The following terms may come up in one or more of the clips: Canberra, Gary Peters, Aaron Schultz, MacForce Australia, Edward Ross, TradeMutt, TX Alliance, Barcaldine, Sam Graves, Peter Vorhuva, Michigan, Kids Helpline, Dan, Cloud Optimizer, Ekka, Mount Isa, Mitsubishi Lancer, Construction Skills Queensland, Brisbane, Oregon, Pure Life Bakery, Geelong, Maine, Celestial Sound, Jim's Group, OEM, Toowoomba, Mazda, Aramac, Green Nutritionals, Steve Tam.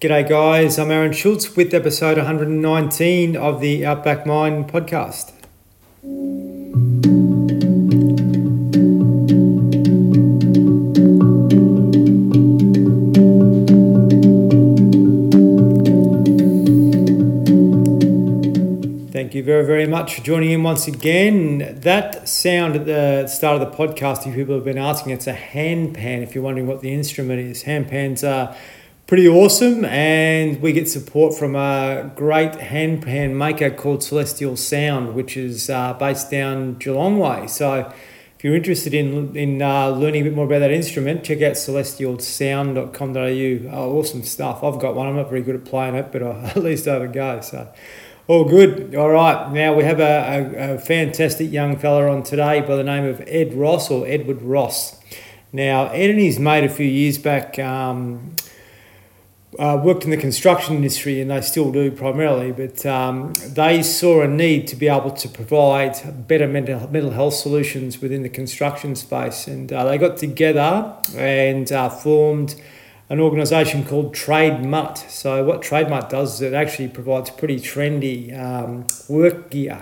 G'day guys, I'm Aaron Schultz with episode 119 of the Outback Mind Podcast. Thank you very, very much for joining in once again. That sound at the start of the podcast, if people have been asking, it's a handpan if you're wondering what the instrument is. Handpans are pretty awesome, and we get support from a great handpan maker called Celestial Sound, which is based down Geelong way. So if you're interested in learning a bit more about that instrument, check out celestialsound.com.au. Oh, awesome stuff. I've got one. I'm not very good at playing it, but I'll at least have a go. So all good. All right. Now we have a fantastic young fella on today by the name of Edward Ross. Now, Ed and his mate a few years back worked in the construction industry, and they still do primarily, but they saw a need to be able to provide better mental health solutions within the construction space, and they got together and formed an organisation called TradeMutt. So what TradeMutt does is it actually provides pretty trendy work gear,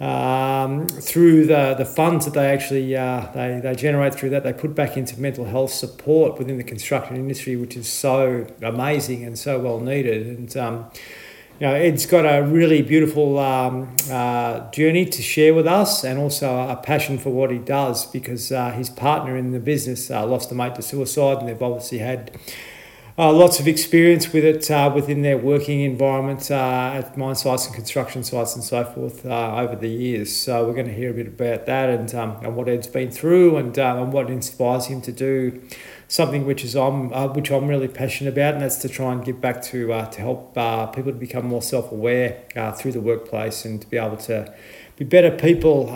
and through the funds that they actually they generate through that, they put back into mental health support within the construction industry, which is so amazing and so well needed. And you know, Ed's got a really beautiful journey to share with us, and also a passion for what he does, because his partner in the business lost a mate to suicide, and they've obviously had lots of experience with it within their working environment at mine sites and construction sites and so forth over the years. So we're going to hear a bit about that, and what Ed's been through, and what inspires him to do something which I'm really passionate about, and that's to try and give back to help people to become more self-aware through the workplace, and to be able to be better people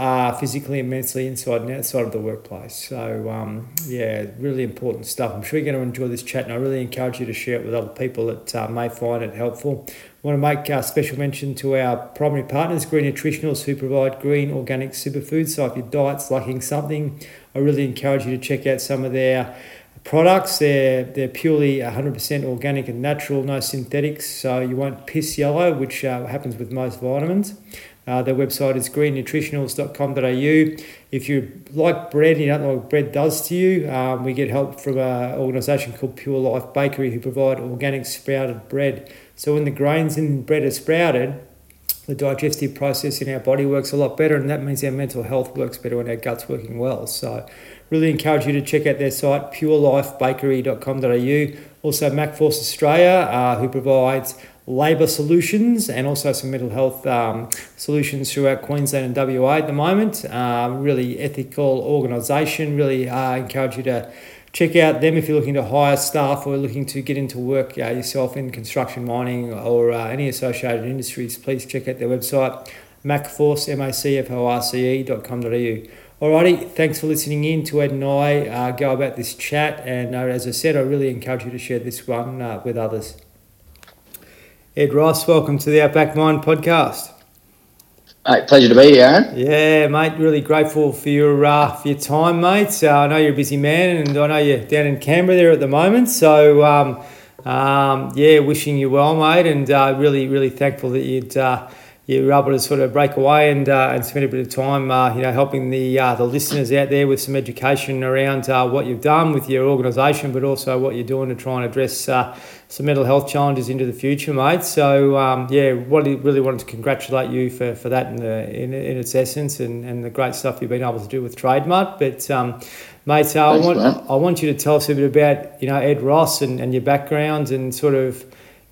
physically and mentally, inside and outside of the workplace. So, yeah, really important stuff. I'm sure you're going to enjoy this chat, and I really encourage you to share it with other people that may find it helpful. I want to make a special mention to our primary partners, Green Nutritionals, who provide green organic superfoods. So if your diet's lacking something, I really encourage you to check out some of their products. They're purely 100% organic and natural, no synthetics, so you won't piss yellow, which happens with most vitamins. Their website is greennutritionals.com.au. If you like bread and you don't know what bread does to you, we get help from an organisation called Pure Life Bakery, who provide organic sprouted bread. So when the grains in bread are sprouted, the digestive process in our body works a lot better, and that means our mental health works better when our gut's working well. So really encourage you to check out their site, purelifebakery.com.au. Also MacForce Australia, who provides labour solutions and also some mental health solutions throughout Queensland and WA at the moment. Really ethical organisation. Really encourage you to check out them if you're looking to hire staff or looking to get into work yourself in construction, mining, or any associated industries. Please check out their website, macforce.com.au. Alrighty, thanks for listening in to Ed and I go about this chat, and as I said, I really encourage you to share this one with others. Ed Ross, welcome to the Outback Mind Podcast. Mate, pleasure to be here, Aaron. Yeah, mate, really grateful for your time, mate. I know you're a busy man, and I know you're down in Canberra there at the moment, so yeah, wishing you well, mate, and really, really thankful that you were able to sort of break away and spend a bit of time, you know, helping the listeners out there with some education around what you've done with your organisation, but also what you're doing to try and address some mental health challenges into the future, mate. So, yeah, really wanted to congratulate you for that in its essence, and the great stuff you've been able to do with TradeMutt. But, mate, I want you to tell us a bit about, you know, Ed Ross and your background, and sort of,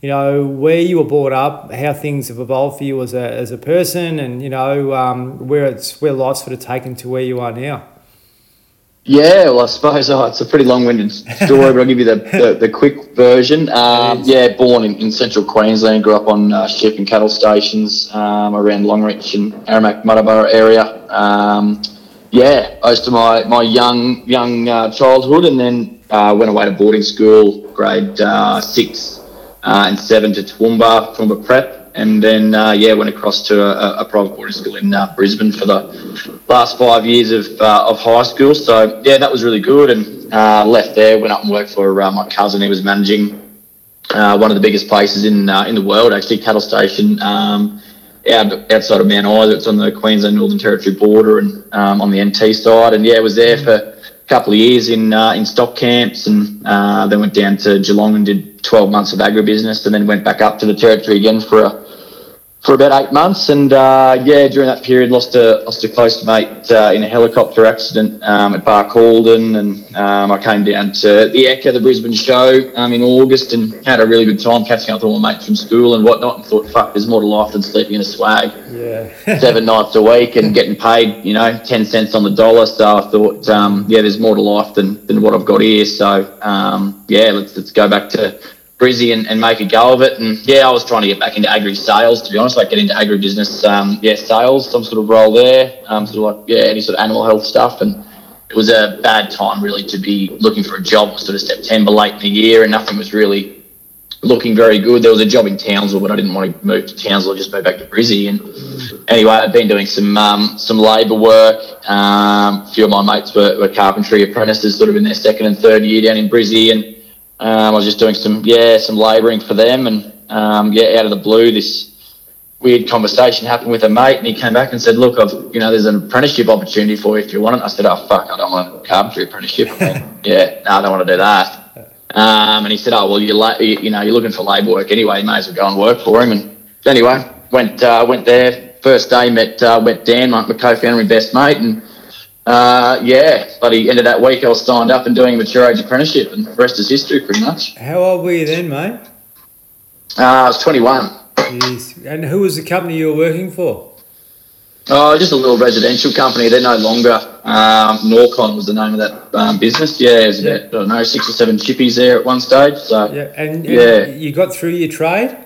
you know, where you were brought up, how things have evolved for you as a person, and, you know, where life's sort of taken to where you are now. Yeah, well, I suppose it's a pretty long-winded story, but I'll give you the quick version. Yeah, born in central Queensland, grew up on sheep and cattle stations around Longreach and Aramac, Mutterborough area. Yeah, most of my young childhood, and then went away to boarding school, grade 6 and 7 to Toowoomba Prep, and then, went across to a private boarding school in Brisbane for the last 5 years of high school. So, yeah, that was really good, and left there, went up and worked for my cousin. He was managing one of the biggest places in the world, actually, cattle station outside of Mount Isa. It's on the Queensland Northern Territory border and on the NT side. And, yeah, was there for a couple of years in stock camps, and then went down to Geelong and did 12 months of agribusiness, and then went back up to the Territory again for about 8 months. And, yeah, during that period, lost a close mate in a helicopter accident at Barcaldine. And I came down to the Ekka, the Brisbane show, in August, and had a really good time catching up with all my mates from school and whatnot, and thought, fuck, there's more to life than sleeping in a swag 7 nights a week and getting paid, 10 cents on the dollar. So I thought, there's more to life than what I've got here. So, let's go back to Brizzy and make a go of it. And I was trying to get back into agri sales, to be honest, like get into agribusiness, sales, some sort of role there, any sort of animal health stuff. And it was a bad time really to be looking for a job. It was sort of September, late in the year, and nothing was really looking very good. There was a job in Townsville, but I didn't want to move to Townsville, I just moved back to Brizzy. And anyway, I'd been doing some labour work. A few of my mates were carpentry apprentices, sort of in their second and third year down in Brizzy, and I was just doing some labouring for them. And, out of the blue, this weird conversation happened with a mate, and he came back and said, look, there's an apprenticeship opportunity for you if you want it. I said, oh, fuck, I don't want a carpentry apprenticeship. I don't want to do that. And he said, oh, well, you're looking for labour work anyway, you may as well go and work for him. And anyway, went there. First day, met Dan, my co-founder and best mate, and by the end of that week I was signed up and doing a mature age apprenticeship, and the rest is history pretty much. How old were you then, mate? I was 21. Jeez. And who was the company you were working for? Oh, just a little residential company. They're no longer. Norcon was the name of that business. Yeah, it was about, 6 or 7 chippies there at one stage. So yeah, and you got through your trade?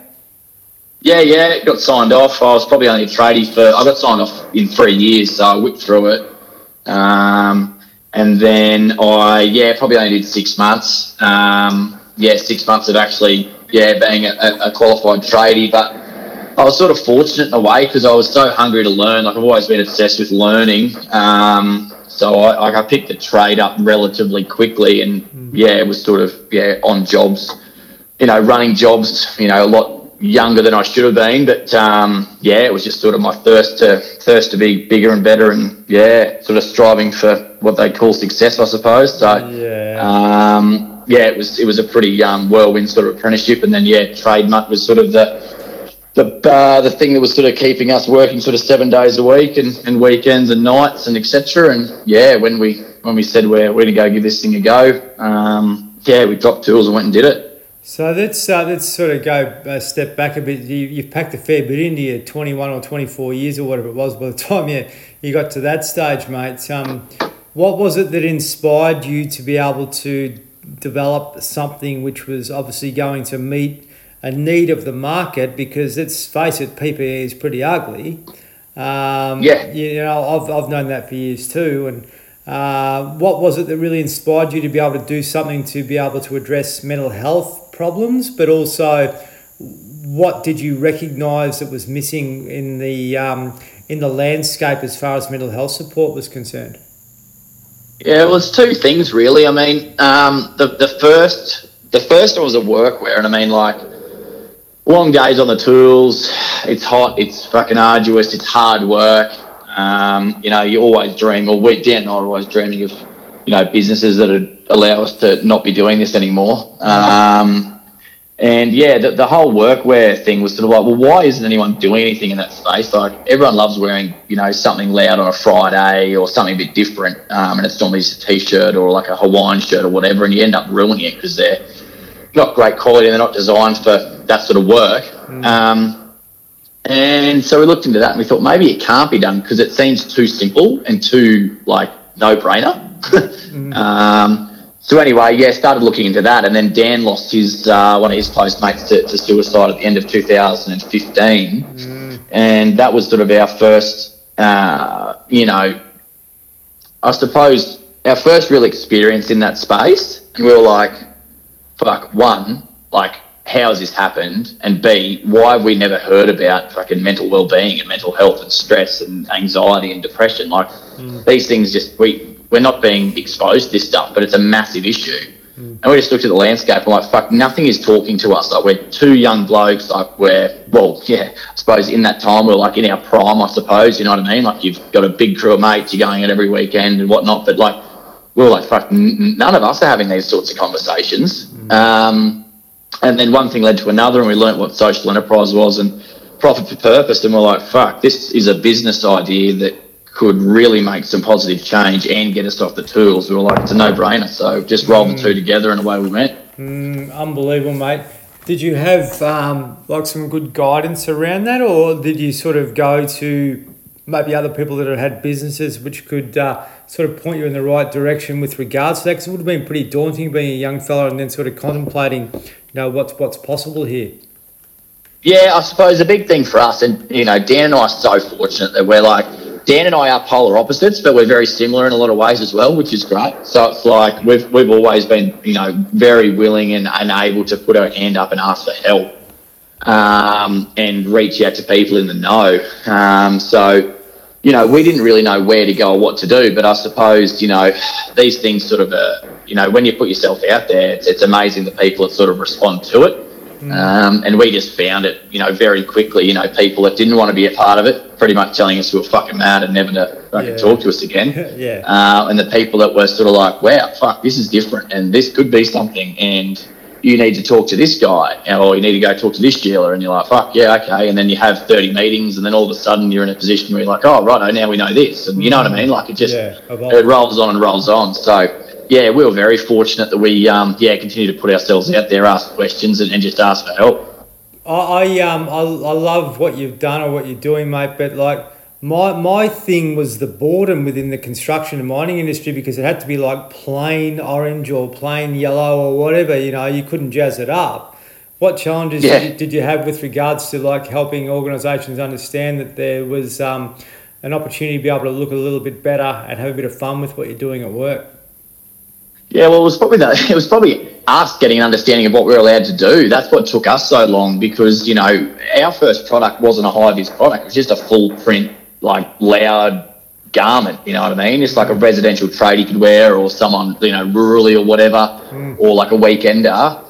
Yeah, got signed off. I was probably only a tradie I got signed off in 3 years, so I whipped through it. And then I, probably only did 6 months. 6 months of actually, being a qualified tradie. But I was sort of fortunate in a way because I was so hungry to learn. Like, I've always been obsessed with learning. So I picked the trade up relatively quickly, and it was sort of, on jobs, running jobs, a lot younger than I should have been. But, it was just sort of my thirst to be bigger and better, and sort of striving for what they call success, I suppose. So, it was a pretty whirlwind sort of apprenticeship. And then, TradeMutt was sort of the thing that was sort of keeping us working sort of 7 days a week and weekends and nights and et cetera. And when we said we're going to go give this thing a go, we dropped tools and went and did it. So let's sort of go a step back a bit. You've packed a fair bit into your 21 or 24 years or whatever it was by the time you got to that stage, mate. What was it that inspired you to be able to develop something which was obviously going to meet a need of the market? Because let's face it, PPE is pretty ugly. I've known that for years too. And what was it that really inspired you to be able to do something to be able to address mental health problems, but also what did you recognise that was missing in the landscape as far as mental health support was concerned? Yeah, well, it's two things really. I mean, the first was a work wear, and I mean, like, long days on the tools, it's hot, it's fucking arduous, it's hard work. You always dream, or Dan and I are always dreaming of, businesses that are allow us to not be doing this anymore. The whole workwear thing was sort of like, well, why isn't anyone doing anything in that space? Like, everyone loves wearing, something loud on a Friday or something a bit different, and it's normally just a T-shirt or like a Hawaiian shirt or whatever, and you end up ruining it because they're not great quality and they're not designed for that sort of work. And so we looked into that and we thought maybe it can't be done because it seems too simple and too, like, no-brainer. So anyway, started looking into that, and then Dan lost his one of his close mates to suicide at the end of 2015, and that was sort of our first, I suppose our first real experience in that space. And we were like, fuck, one, like, how has this happened? And B, why have we never heard about fucking mental well-being and mental health and stress and anxiety and depression? Like, these things just we're not being exposed to this stuff, but it's a massive issue. And we just looked at the landscape and like, fuck, nothing is talking to us. Like, we're two young blokes. Like, we're, well, yeah, I suppose in that time we're like in our prime, I suppose, you know what I mean? Like, you've got a big crew of mates, you're going out every weekend and whatnot, but like, we were like, fuck, none of us are having these sorts of conversations. And then one thing led to another, and we learnt what social enterprise was and profit for purpose, and we're like, fuck, this is a business idea that could really make some positive change and get us off the tools. We were like, it's a no-brainer. So just rolled the two together and away we went. Unbelievable, mate. Did you have like some good guidance around that, or did you sort of go to maybe other people that had had businesses which could sort of point you in the right direction with regards to that? Because it would have been pretty daunting being a young fella and then sort of contemplating, you know, what's possible here. Yeah, I suppose the big thing for us, and, you know, Dan and I are so fortunate that we're like, Dan and I are polar opposites, but we're very similar in a lot of ways as well, which is great. So it's like we've always been, you know, very willing and able to put our hand up and ask for help and reach out to people in the know. So, you know, we didn't really know where to go or what to do, but I suppose, you know, these things sort of, you know, when you put yourself out there, it's amazing the people that sort of respond to it. And we just found it, you know, very quickly, you know, people that didn't want to be a part of it pretty much telling us we were fucking mad and never to fucking talk to us again. And the people that were sort of like, wow, fuck, this is different and this could be something and you need to talk to this guy or you need to go talk to this dealer, and you're like, fuck, yeah, okay. And then you have 30 meetings and then all of a sudden you're in a position where you're like, oh, righto, now we know this. And you know what I mean? Like it just, it rolls on and rolls on. So... yeah, we were very fortunate that we, continue to put ourselves out there, ask questions and just ask for help. I love what you've done or what you're doing, mate, but, like, my thing was the boredom within the construction and mining industry because it had to be, like, plain orange or plain yellow or whatever, you know, you couldn't jazz it up. What challenges did you have with regards to, like, helping organisations understand that there was an opportunity to be able to look a little bit better and have a bit of fun with what you're doing at work? Yeah, well, it was probably us getting an understanding of what we were allowed to do. That's what took us so long because, you know, our first product wasn't a high-vis product. It was just a full-print, like, loud garment, you know what I mean? It's like a residential trade you could wear or someone, you know, rurally or whatever or like a weekender.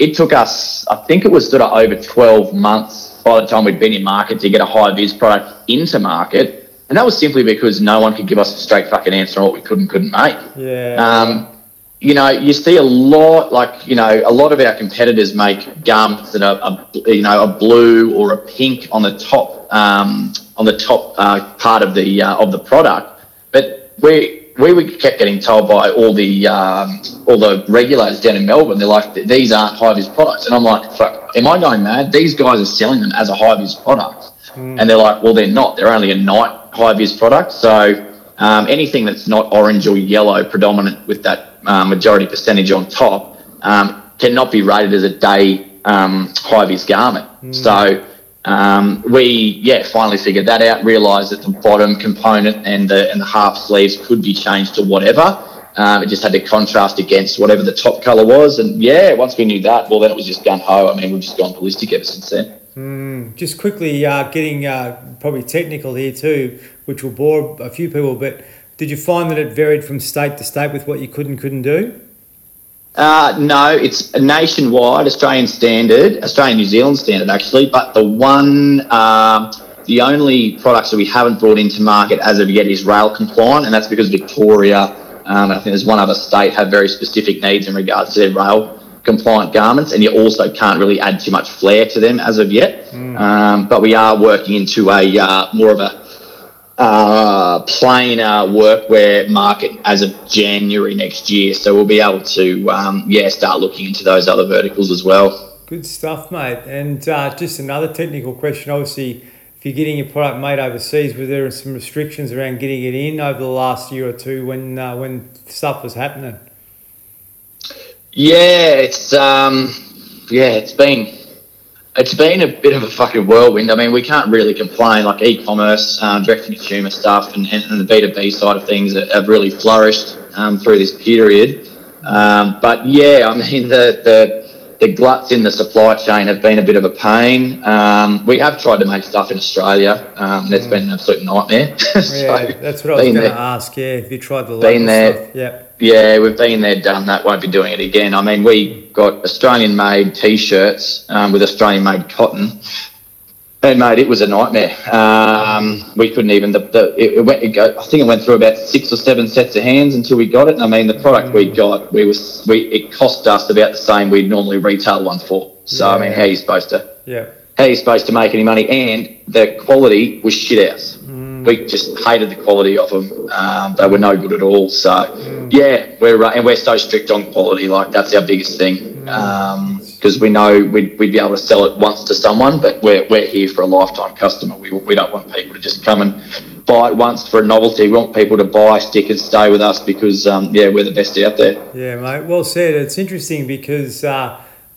It took us, I think it was sort of over 12 months by the time we'd been in market to get a high-vis product into market. And that was simply because no one could give us a straight fucking answer on what we could and couldn't make. Yeah. You know, you see a lot, like, you know, a lot of our competitors make garments that are, you know, a blue or a pink on the top part of the product. But we kept getting told by all the regulators down in Melbourne, they're like, these aren't high-vis products. And I'm like, fuck, am I going mad? These guys are selling them as a high-vis product. And they're like, well, they're not. They're only a night high-vis product. So anything that's not orange or yellow predominant with that majority percentage on top cannot be rated as a day high-vis garment. So we finally figured that out, realised that the bottom component and the half sleeves could be changed to whatever. It just had to contrast against whatever the top colour was. And, yeah, once we knew that, well, then it was just gung-ho. I mean, we've just gone ballistic ever since then. Just quickly getting probably technical here too, which will bore a few people, but did you find that it varied from state to state with what you could and couldn't do? No, it's a nationwide Australian standard, Australian New Zealand standard actually, but the only products that we haven't brought into market as of yet is rail compliant, and that's because Victoria, I think there's one other state, have very specific needs in regards to their rail compliant garments, and you also can't really add too much flair to them as of yet. But we are working into a more of a plainer workwear market as of January next year, so we'll be able to start looking into those other verticals as well. Good stuff, mate. And just another technical question, obviously, if you're getting your product made overseas, were there some restrictions around getting it in over the last year or two when stuff was happening? Yeah, it's been a bit of a fucking whirlwind. I mean, we can't really complain. Like e-commerce, direct-to-consumer stuff and the B2B side of things have really flourished through this period. But, yeah, I mean, the the gluts in the supply chain have been a bit of a pain. We have tried to make stuff in Australia. That's been an absolute nightmare. That's what I was going to ask. Yeah, have you tried the local stuff? Yeah, we've been there, done that, won't be doing it again. I mean, we got Australian-made T-shirts with Australian-made cotton. And, mate, it was a nightmare. We couldn't even... I think it went through about 6 or 7 sets of hands until we got it. I mean, the product we got, it cost us about the same we'd normally retail one for. So, I mean, how are you supposed to... How are you supposed to make any money? And the quality was shit house. We just hated the quality of them. They were no good at all. So, and we're so strict on quality. Like, that's our biggest thing, because we know we'd be able to sell it once to someone, but we're here for a lifetime customer. We don't want people to just come and buy it once for a novelty. We want people to buy, stick, and stay with us because, we're the best out there. Yeah, mate, well said. It's interesting because...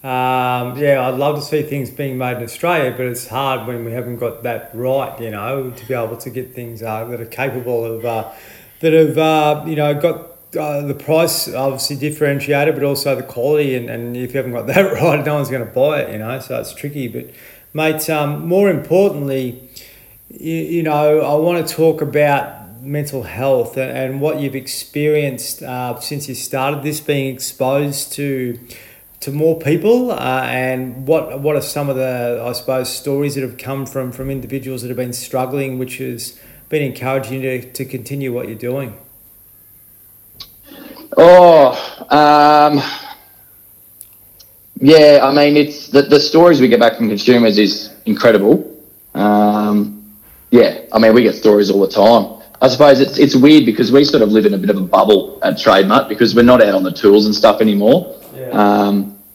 I'd love to see things being made in Australia, but it's hard when we haven't got that right, to be able to get things that are capable of, got the price obviously differentiated, but also the quality. And if you haven't got that right, no one's going to buy it, so it's tricky. But, mate, more importantly, I want to talk about mental health and what you've experienced since you started this, being exposed to more people, and what are some of the, I suppose, stories that have come from individuals that have been struggling, which has been encouraging you to continue what you're doing? I mean, it's the stories we get back from consumers is incredible. I mean, we get stories all the time. I suppose it's weird because we sort of live in a bit of a bubble at TradeMutt because we're not out on the tools and stuff anymore.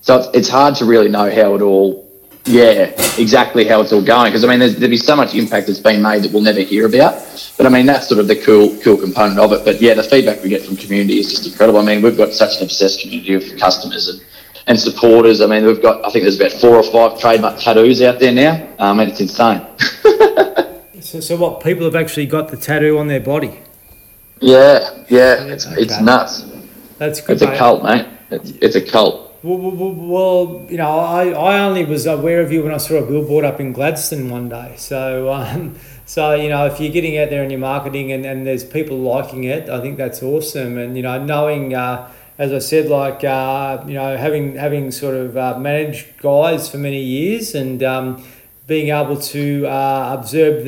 So it's hard to really know how it all, exactly how it's all going. Because, I mean, there'll be so much impact that's been made that we'll never hear about. But, I mean, that's sort of the cool component of it. But, the feedback we get from community is just incredible. I mean, we've got such an obsessed community of customers and supporters. I mean, we've got, I think there's about 4 or 5 TradeMutt tattoos out there now. And it's insane. So what, people have actually got the tattoo on their body? Yeah. It's nuts. That's good. It's a cult, mate. It's a cult. Well, I only was aware of you when I saw a billboard up in Gladstone one day. So, if you're getting out there and you're marketing and there's people liking it, I think that's awesome. And, knowing, as I said, like, having sort of managed guys for many years and being able to observe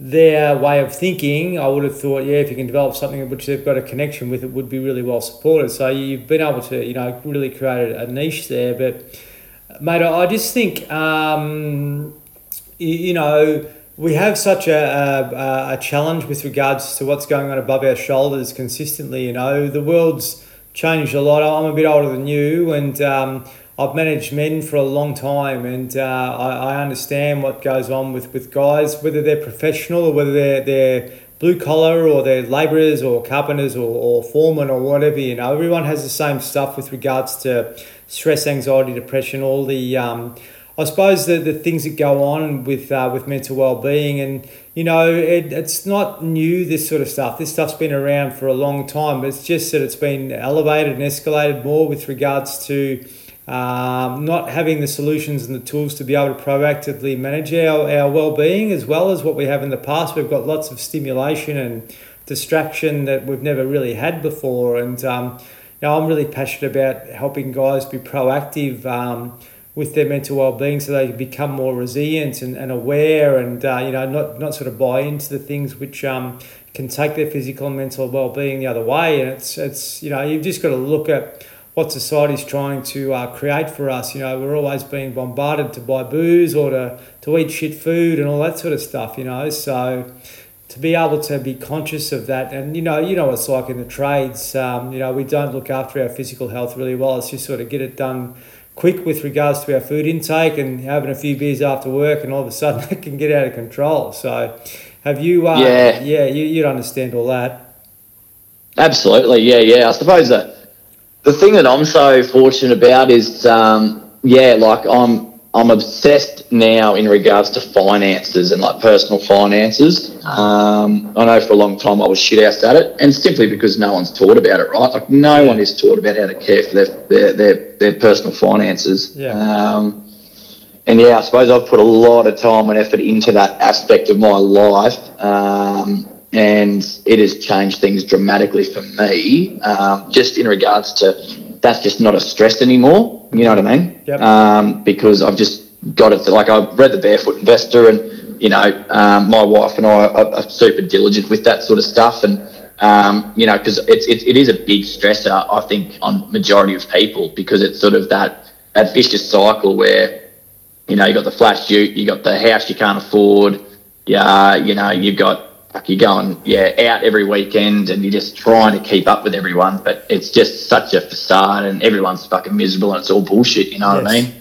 their way of thinking, I would have thought, if you can develop something in which they've got a connection with, it would be really well supported. So you've been able to, really create a niche there. But, mate, I just think, we have such a challenge with regards to what's going on above our shoulders consistently. The world's changed a lot. I'm a bit older than you, and I've managed men for a long time, and I understand what goes on with guys, whether they're professional or whether they're blue collar or they're labourers or carpenters or foremen or whatever. Everyone has the same stuff with regards to stress, anxiety, depression, all the I suppose the things that go on with mental well-being. And it's not new, this sort of stuff. This stuff's been around for a long time, but it's just that it's been elevated and escalated more with regards to not having the solutions and the tools to be able to proactively manage our well-being as well as what we have in the past. We've got lots of stimulation and distraction that we've never really had before. And I'm really passionate about helping guys be proactive with their mental well-being so they can become more resilient and aware and not sort of buy into the things which can take their physical and mental well-being the other way. And it's you've just got to look at what society's trying to create for us. We're always being bombarded to buy booze or to eat shit food and all that sort of stuff. So to be able to be conscious of that, and it's like in the trades. We don't look after our physical health really well. It's just sort of get it done quick with regards to our food intake and having a few beers after work, and all of a sudden it can get out of control. So have you? You'd understand all that. Absolutely, I suppose that. The thing that I'm so fortunate about is, like, I'm I'm obsessed now in regards to finances and like personal finances. I know for a long time I was shit-assed at it, and simply because no one's taught about it, right? Like no one is taught about how to care for their personal finances. Yeah. And yeah, I suppose I've put a lot of time and effort into that aspect of my life, and it has changed things dramatically for me, just in regards to that's just not a stress anymore. You know what I mean? Yep. Because I've just got it. Like I read The Barefoot Investor, and you know, my wife and I are super diligent with that sort of stuff. And you know, because it is a big stressor, I think, on majority of people, because it's sort of that vicious cycle where, you know, you got the flash shoot, you got the house you can't afford, yeah, you know, you've got. You're going, out every weekend, and you're just trying to keep up with everyone, but it's just such a facade, and everyone's fucking miserable, and it's all bullshit. You know what I mean?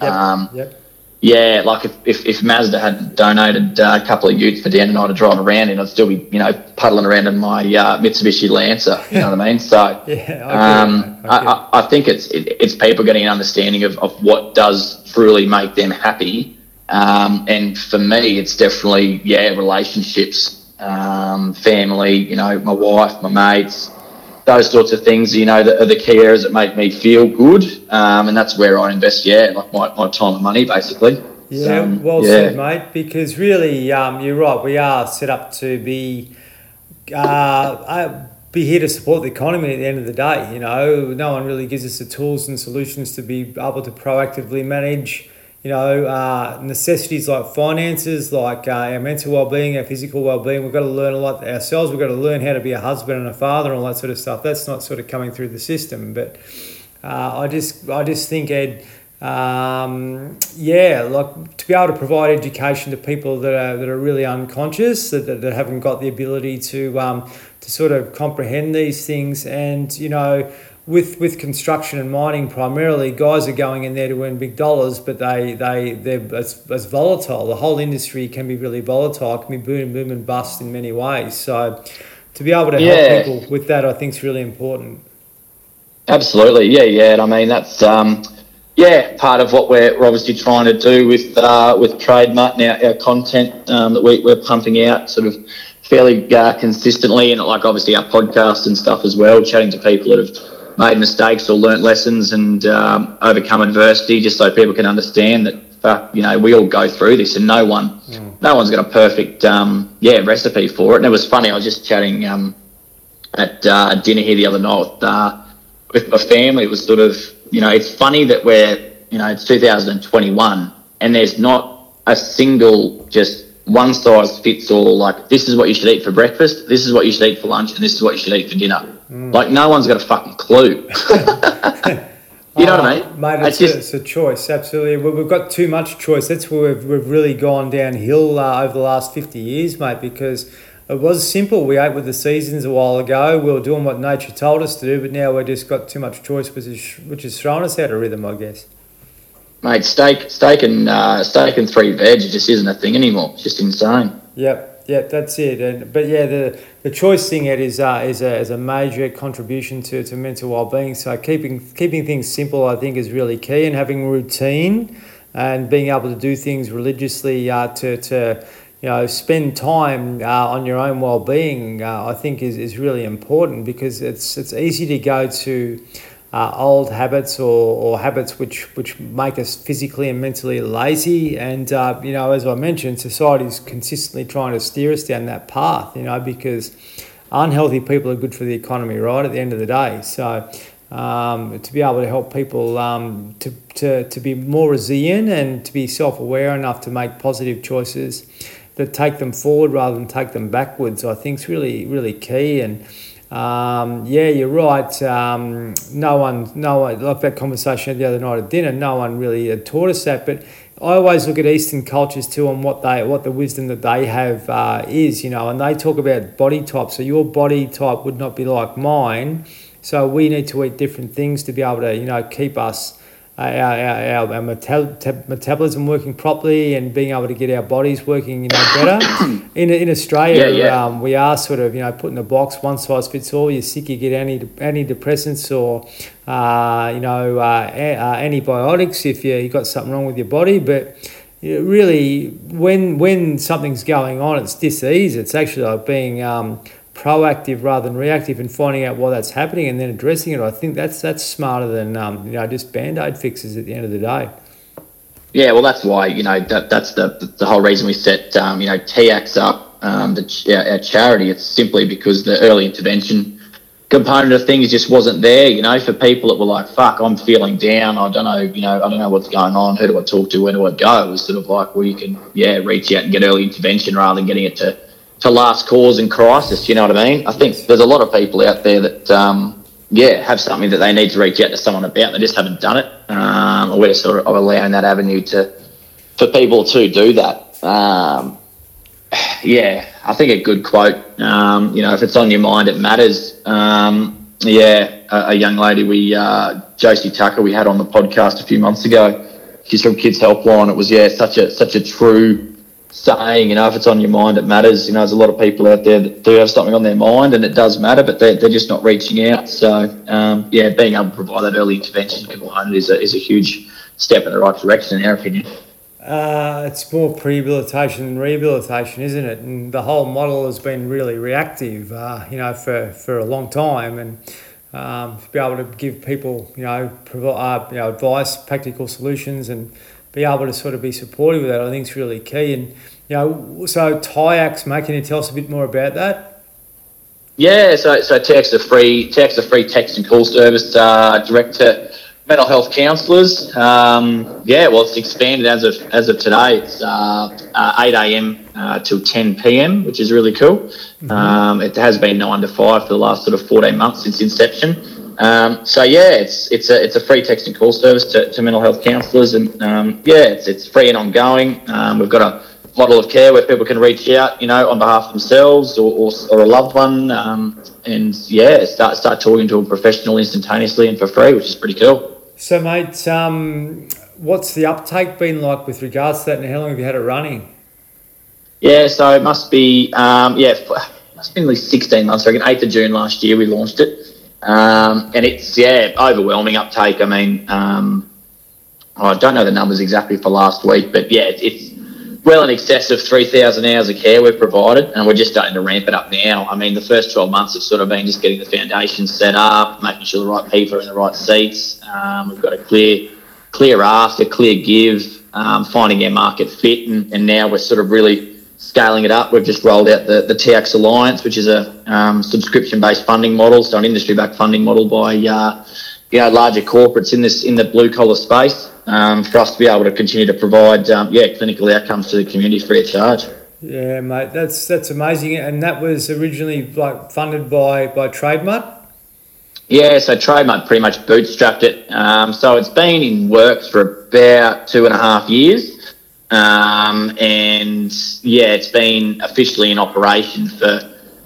Yep. Yeah, like if Mazda had donated a couple of utes for Dan and I to drive around in, I'd still be, you know, puddling around in my Mitsubishi Lancer. You know what I mean? So yeah, I think it's people getting an understanding of what does truly make them happy, and for me, it's definitely relationships. Family, you know, my wife, my mates, those sorts of things, you know, that are the key areas that make me feel good. And that's where I invest, like my time and money, basically. Yeah, so, well said, mate, because really, you're right, we are set up to be here to support the economy at the end of the day. You know, no one really gives us the tools and solutions to be able to proactively manage, you know, necessities like finances, like our mental well-being, our physical well-being. We've got to learn a lot ourselves. We've got to learn how to be a husband and a father and all that sort of stuff. That's not sort of coming through the system. But I just think, Ed, like to be able to provide education to people that are really unconscious, that haven't got the ability to sort of comprehend these things, and you know. With construction and mining primarily, guys are going in there to earn big dollars, but they're volatile. The whole industry can be really volatile, can be boom and bust in many ways. So to be able to help people with that, I think is really important. Absolutely, yeah. And I mean, that's part of what we're obviously trying to do with TradeMutt and our content that we're pumping out, sort of. Fairly consistently, and like obviously our podcasts and stuff as well, chatting to people that have made mistakes or learnt lessons and overcome adversity, just so people can understand that you know, we all go through this, and no one's got a perfect recipe for it. And it was funny, I was just chatting at dinner here the other night with my family. It was sort of, you know, it's funny that we're, you know, it's 2021 and there's not a single just one size fits all, like this is what you should eat for breakfast, this is what you should eat for lunch, and this is what you should eat for dinner. Like no one's got a fucking clue. You know what I mean? Mate, it's a choice, absolutely. We've got too much choice. That's where we've really gone downhill over the last 50 years, mate, because it was simple. We ate with the seasons a while ago. We were doing what nature told us to do, but now we've just got too much choice, which is throwing us out of rhythm, I guess. Mate, steak and three veg just isn't a thing anymore. It's just insane. Yep, that's it. But the choice thing, Ed, is a major contribution to mental well-being. So keeping things simple, I think, is really key, and having routine and being able to do things religiously to you know, spend time on your own well-being, I think is really important, because it's easy to go to. Old habits or habits which make us physically and mentally lazy, and you know, as I mentioned, society's consistently trying to steer us down that path, you know, because unhealthy people are good for the economy, right, at the end of the day. So to be able to help people to be more resilient and to be self-aware enough to make positive choices that take them forward rather than take them backwards, I think is really, really key. And you're right. No one, like that conversation the other night at dinner, no one really had taught us that. But I always look at Eastern cultures too, and what the wisdom that they have is, you know, and they talk about body type. So your body type would not be like mine. So we need to eat different things to be able to, you know, keep us our metabolism working properly and being able to get our bodies working, you know, better. In Australia, we are sort of, you know, put in a box, one size fits all. You're sick, you get antidepressants or antibiotics if you got something wrong with your body. But really, when something's going on, it's disease. It's actually like being proactive rather than reactive and finding out why that's happening and then addressing it. I think that's smarter than just Band-Aid fixes at the end of the day. Yeah, well, that's why, you know, that's the whole reason we set TX up, our charity. It's simply because the early intervention component of things just wasn't there, you know, for people that were like, fuck, I'm feeling down, I don't know what's going on, who do I talk to, where do I go? It was sort of like, well, you can reach out and get early intervention rather than getting it to last cause and crisis, you know what I mean? I think there's a lot of people out there that, have something that they need to reach out to someone about. They just haven't done it. We're sort of allowing that avenue for people to do that. I think a good quote, if it's on your mind, it matters. A young lady, Josie Tucker, we had on the podcast a few months ago. She's from Kids Helpline. It was, such a true saying, you know, if it's on your mind, it matters. You know, there's a lot of people out there that do have something on their mind and it does matter, but they're just not reaching out. So, being able to provide that early intervention component is a huge step in the right direction, in our opinion. It's more prehabilitation than rehabilitation, isn't it? And the whole model has been really reactive, for a long time. And to be able to give people, advice, practical solutions and be able to sort of be supportive with that, I think is really key. And, so TIACS, mate, can you tell us a bit more about that? Yeah, so TIACS is a free text and call service direct to mental health counsellors. It's expanded as of today. It's 8 a.m. till 10 p.m, which is really cool. Mm-hmm. It has been 9 to 5 for the last sort of 14 months since inception. It's a free text and call service to mental health counsellors, and it's free and ongoing. We've got a model of care where people can reach out, on behalf of themselves or a loved one, start talking to a professional instantaneously and for free, which is pretty cool. So, mate, what's the uptake been like with regards to that, and how long have you had it running? Yeah, so it must be at least 16 months. I reckon 8th of June last year we launched it. And it's, overwhelming uptake. I mean, I don't know the numbers exactly for last week, but, it's well in excess of 3,000 hours of care we've provided, and we're just starting to ramp it up now. I mean, the first 12 months have sort of been just getting the foundation set up, making sure the right people are in the right seats. We've got a clear ask, a clear give, finding our market fit, and now we're sort of really scaling it up. We've just rolled out the TX Alliance, which is a subscription-based funding model, so an industry-backed funding model by larger corporates in the blue-collar space, for us to be able to continue to provide clinical outcomes to the community free of charge. Yeah, mate, that's amazing. And that was originally like funded by TradeMutt. Yeah, so TradeMutt pretty much bootstrapped it. So it's been in works for about 2.5 years. It's been officially in operation for,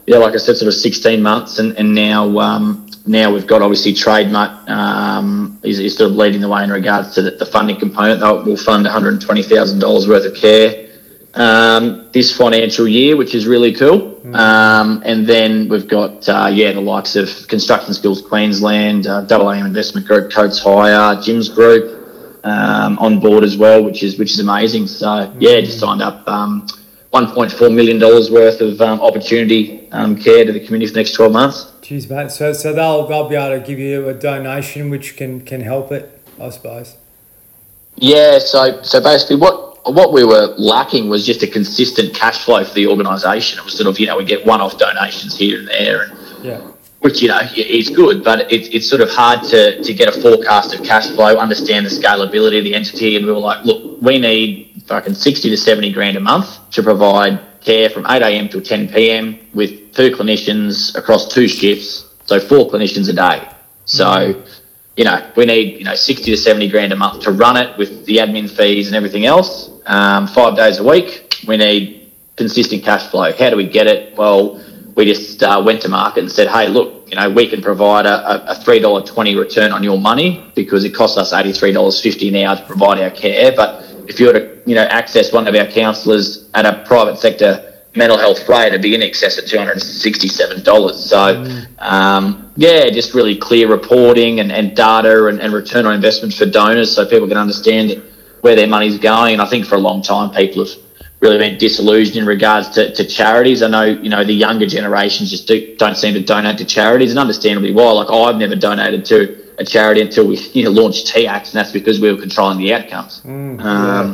like I said, sort of 16 months. And now we've got, obviously, TradeMutt is sort of leading the way in regards to the funding component. We'll fund $120,000 worth of care this financial year, which is really cool. Mm. And then we've got, the likes of Construction Skills Queensland, AAM Investment Group, Coates Hire, Jim's Group, on board as well, which is amazing. So just signed up $1.4 million worth of opportunity care to the community for the next 12 months. Jeez, mate. So they'll be able to give you a donation which can help it, I suppose. Yeah. So basically, what we were lacking was just a consistent cash flow for the organisation. It was sort of we get one-off donations here and there, Which, is good, but it's sort of hard to get a forecast of cash flow, understand the scalability of the entity. And we were like, look, we need fucking 60 to 70 grand a month to provide care from 8 a.m. till 10 p.m. with 2 clinicians across 2 shifts, so 4 clinicians a day. So, we need, 60 to 70 grand a month to run it with the admin fees and everything else. 5 days a week, we need consistent cash flow. How do we get it? Well, we just went to market and said, hey, look, you know, we can provide a $3.20 return on your money, because it costs us $83.50 an hour to provide our care. But if you were to, you know, access one of our counsellors at a private sector mental health rate, it'd be in excess of $267. So, just really clear reporting and data and return on investments for donors, so people can understand where their money's going. And I think for a long time, people have really been disillusioned in regards to charities. I know, you know, the younger generations just don't seem to donate to charities, and understandably why. Like, I've never donated to a charity until we, you know, launched TIACS, and that's because we were controlling the outcomes.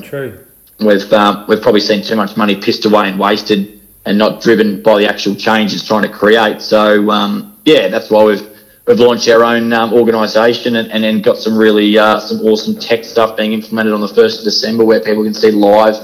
True. We've probably seen too much money pissed away and wasted, and not driven by the actual change it's trying to create. So that's why we've launched our own organisation, and then got some really some awesome tech stuff being implemented on the 1st of December, where people can see live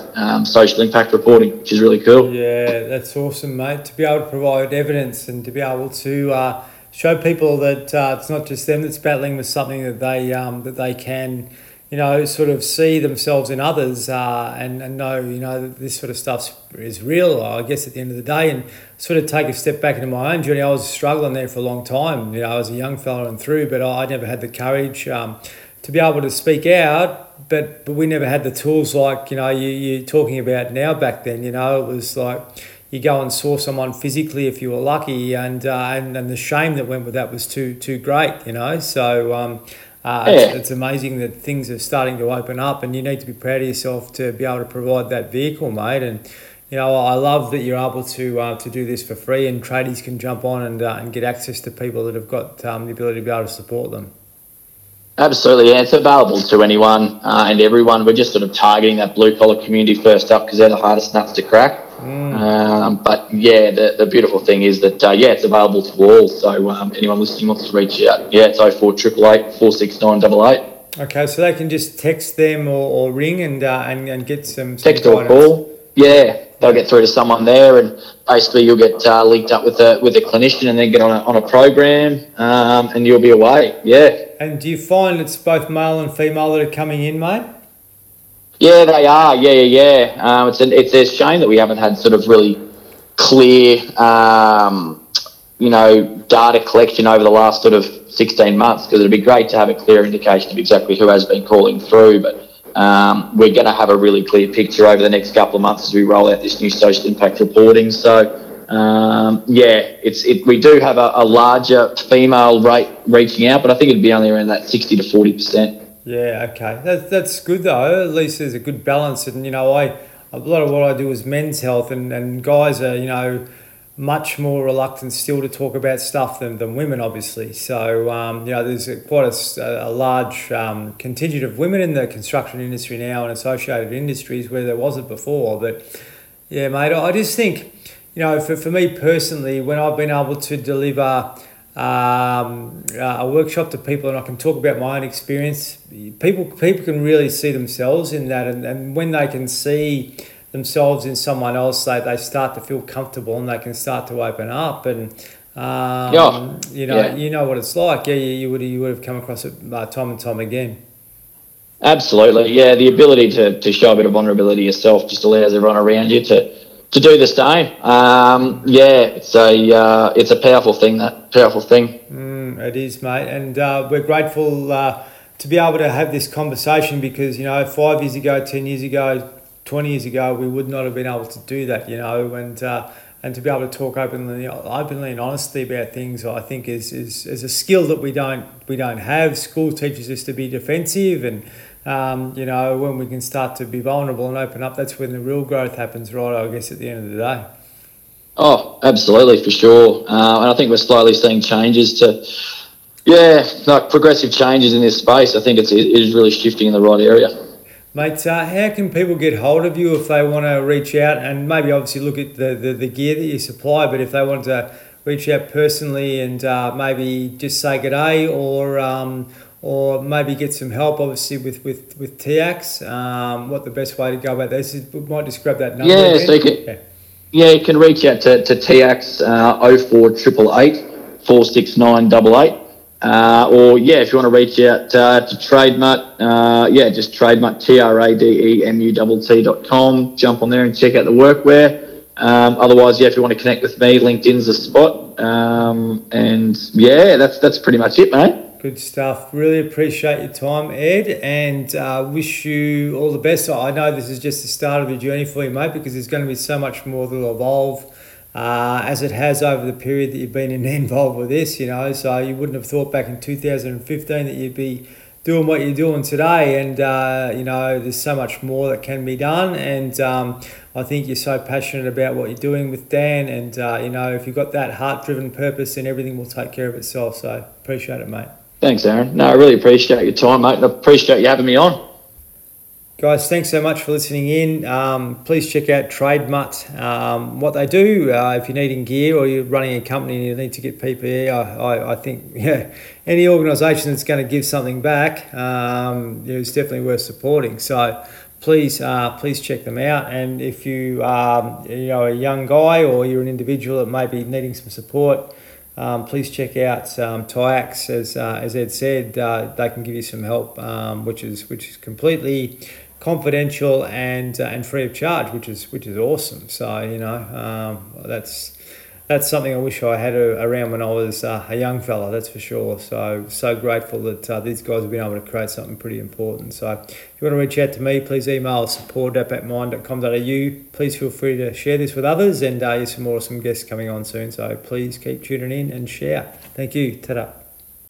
social impact reporting, which is really cool. Yeah, that's awesome, mate, to be able to provide evidence and to be able to show people that it's not just them that's battling with something that they can, you know, sort of see themselves in others and know, you know, that this sort of stuff is real, I guess, at the end of the day. And sort of take a step back into my own journey. I was struggling there for a long time. You know, I was a young fella and through, but I never had the courage to be able to speak out, but we never had the tools like, you know, you're talking about now back then. You know, it was like you go and saw someone physically if you were lucky, and the shame that went with that was too great, you know. So... It's amazing that things are starting to open up, and you need to be proud of yourself to be able to provide that vehicle, mate. And, you know, I love that you're able to do this for free, and tradies can jump on and get access to people that have got the ability to be able to support them. Absolutely, yeah. It's available to anyone and everyone. We're just sort of targeting that blue-collar community first up, because they're the hardest nuts to crack. But, yeah, the beautiful thing is that, it's available to all. So anyone listening wants to reach out, it's 0488 46988. Okay, so they can just text them or ring and get some text guidance. Or call, yeah. They'll get through to someone there, and basically you'll get linked up with a clinician, and then get on a program and you'll be away, yeah. And do you find it's both male and female that are coming in, mate? Yeah, they are. Yeah. It's a shame that we haven't had sort of really clear, data collection over the last sort of 16 months, because it'd be great to have a clear indication of exactly who has been calling through. But we're going to have a really clear picture over the next couple of months as we roll out this new social impact reporting. So. We do have a larger female rate reaching out, but I think it'd be only around that 60 to 40%. Yeah, okay. That's good though. At least there's a good balance, and you know, a lot of what I do is men's health, and guys are, you know, much more reluctant still to talk about stuff than women, obviously. So there's quite a large contingent of women in the construction industry now and associated industries, where there wasn't before. But yeah, mate, I just think, you know, for me personally, when I've been able to deliver a workshop to people and I can talk about my own experience, people can really see themselves in that. And when they can see themselves in someone else, they start to feel comfortable and they can start to open up. And, you know what it's like. Yeah, you would have come across it time and time again. Absolutely, yeah. The ability to show a bit of vulnerability yourself just allows everyone around you to do the same. It's a powerful thing, it is, mate. And we're grateful to be able to have this conversation, because, you know, 5 years ago, 10 years ago, 20 years ago, we would not have been able to do that, you know. And and to be able to talk openly and honestly about things, I think is a skill that we don't have. School teaches us to be defensive, and when we can start to be vulnerable and open up, that's when the real growth happens, right, I guess, at the end of the day. Oh, absolutely, for sure. And I think we're slowly seeing changes to, progressive changes in this space. I think it is really shifting in the right area. Mate, how can people get hold of you if they want to reach out and maybe obviously look at the gear that you supply, but if they want to reach out personally and maybe just say g'day or maybe get some help, obviously, with TX, what the best way to go about this is? We might just grab that number. Yeah, so you can reach out to TX 0488 46988. If you want to reach out to TradeMutt, just TradeMutt, TRADEMUTT.com. Jump on there and check out the workwear. Otherwise, yeah, if you want to connect with me, LinkedIn's the spot. And yeah, that's pretty much it, mate. Good stuff. Really appreciate your time, Ed, and wish you all the best. I know this is just the start of the journey for you, mate, because there's going to be so much more that will evolve as it has over the period that you've been involved with this, you know. So you wouldn't have thought back in 2015 that you'd be doing what you're doing today, and you know, there's so much more that can be done. And I think you're so passionate about what you're doing with Dan, and you know, if you've got that heart-driven purpose, then everything will take care of itself. So appreciate it, mate. Thanks, Aaron. No, I really appreciate your time, mate, and I appreciate you having me on. Guys, thanks so much for listening in. Please check out TradeMutt, what they do. If you're needing gear or you're running a company and you need to get PPE, I think, yeah, any organisation that's going to give something back is definitely worth supporting. So please check them out. And if you are a young guy or you're an individual that may be needing some support, please check out TIACS, as Ed said. They can give you some help, which is completely confidential and free of charge, which is awesome. So that's something I wish I had around when I was a young fella, that's for sure. So grateful that these guys have been able to create something pretty important. So if you want to reach out to me, please email support@mind.com.au. Please feel free to share this with others, and there's some awesome guests coming on soon, so please keep tuning in and share. Thank you. Ta-da.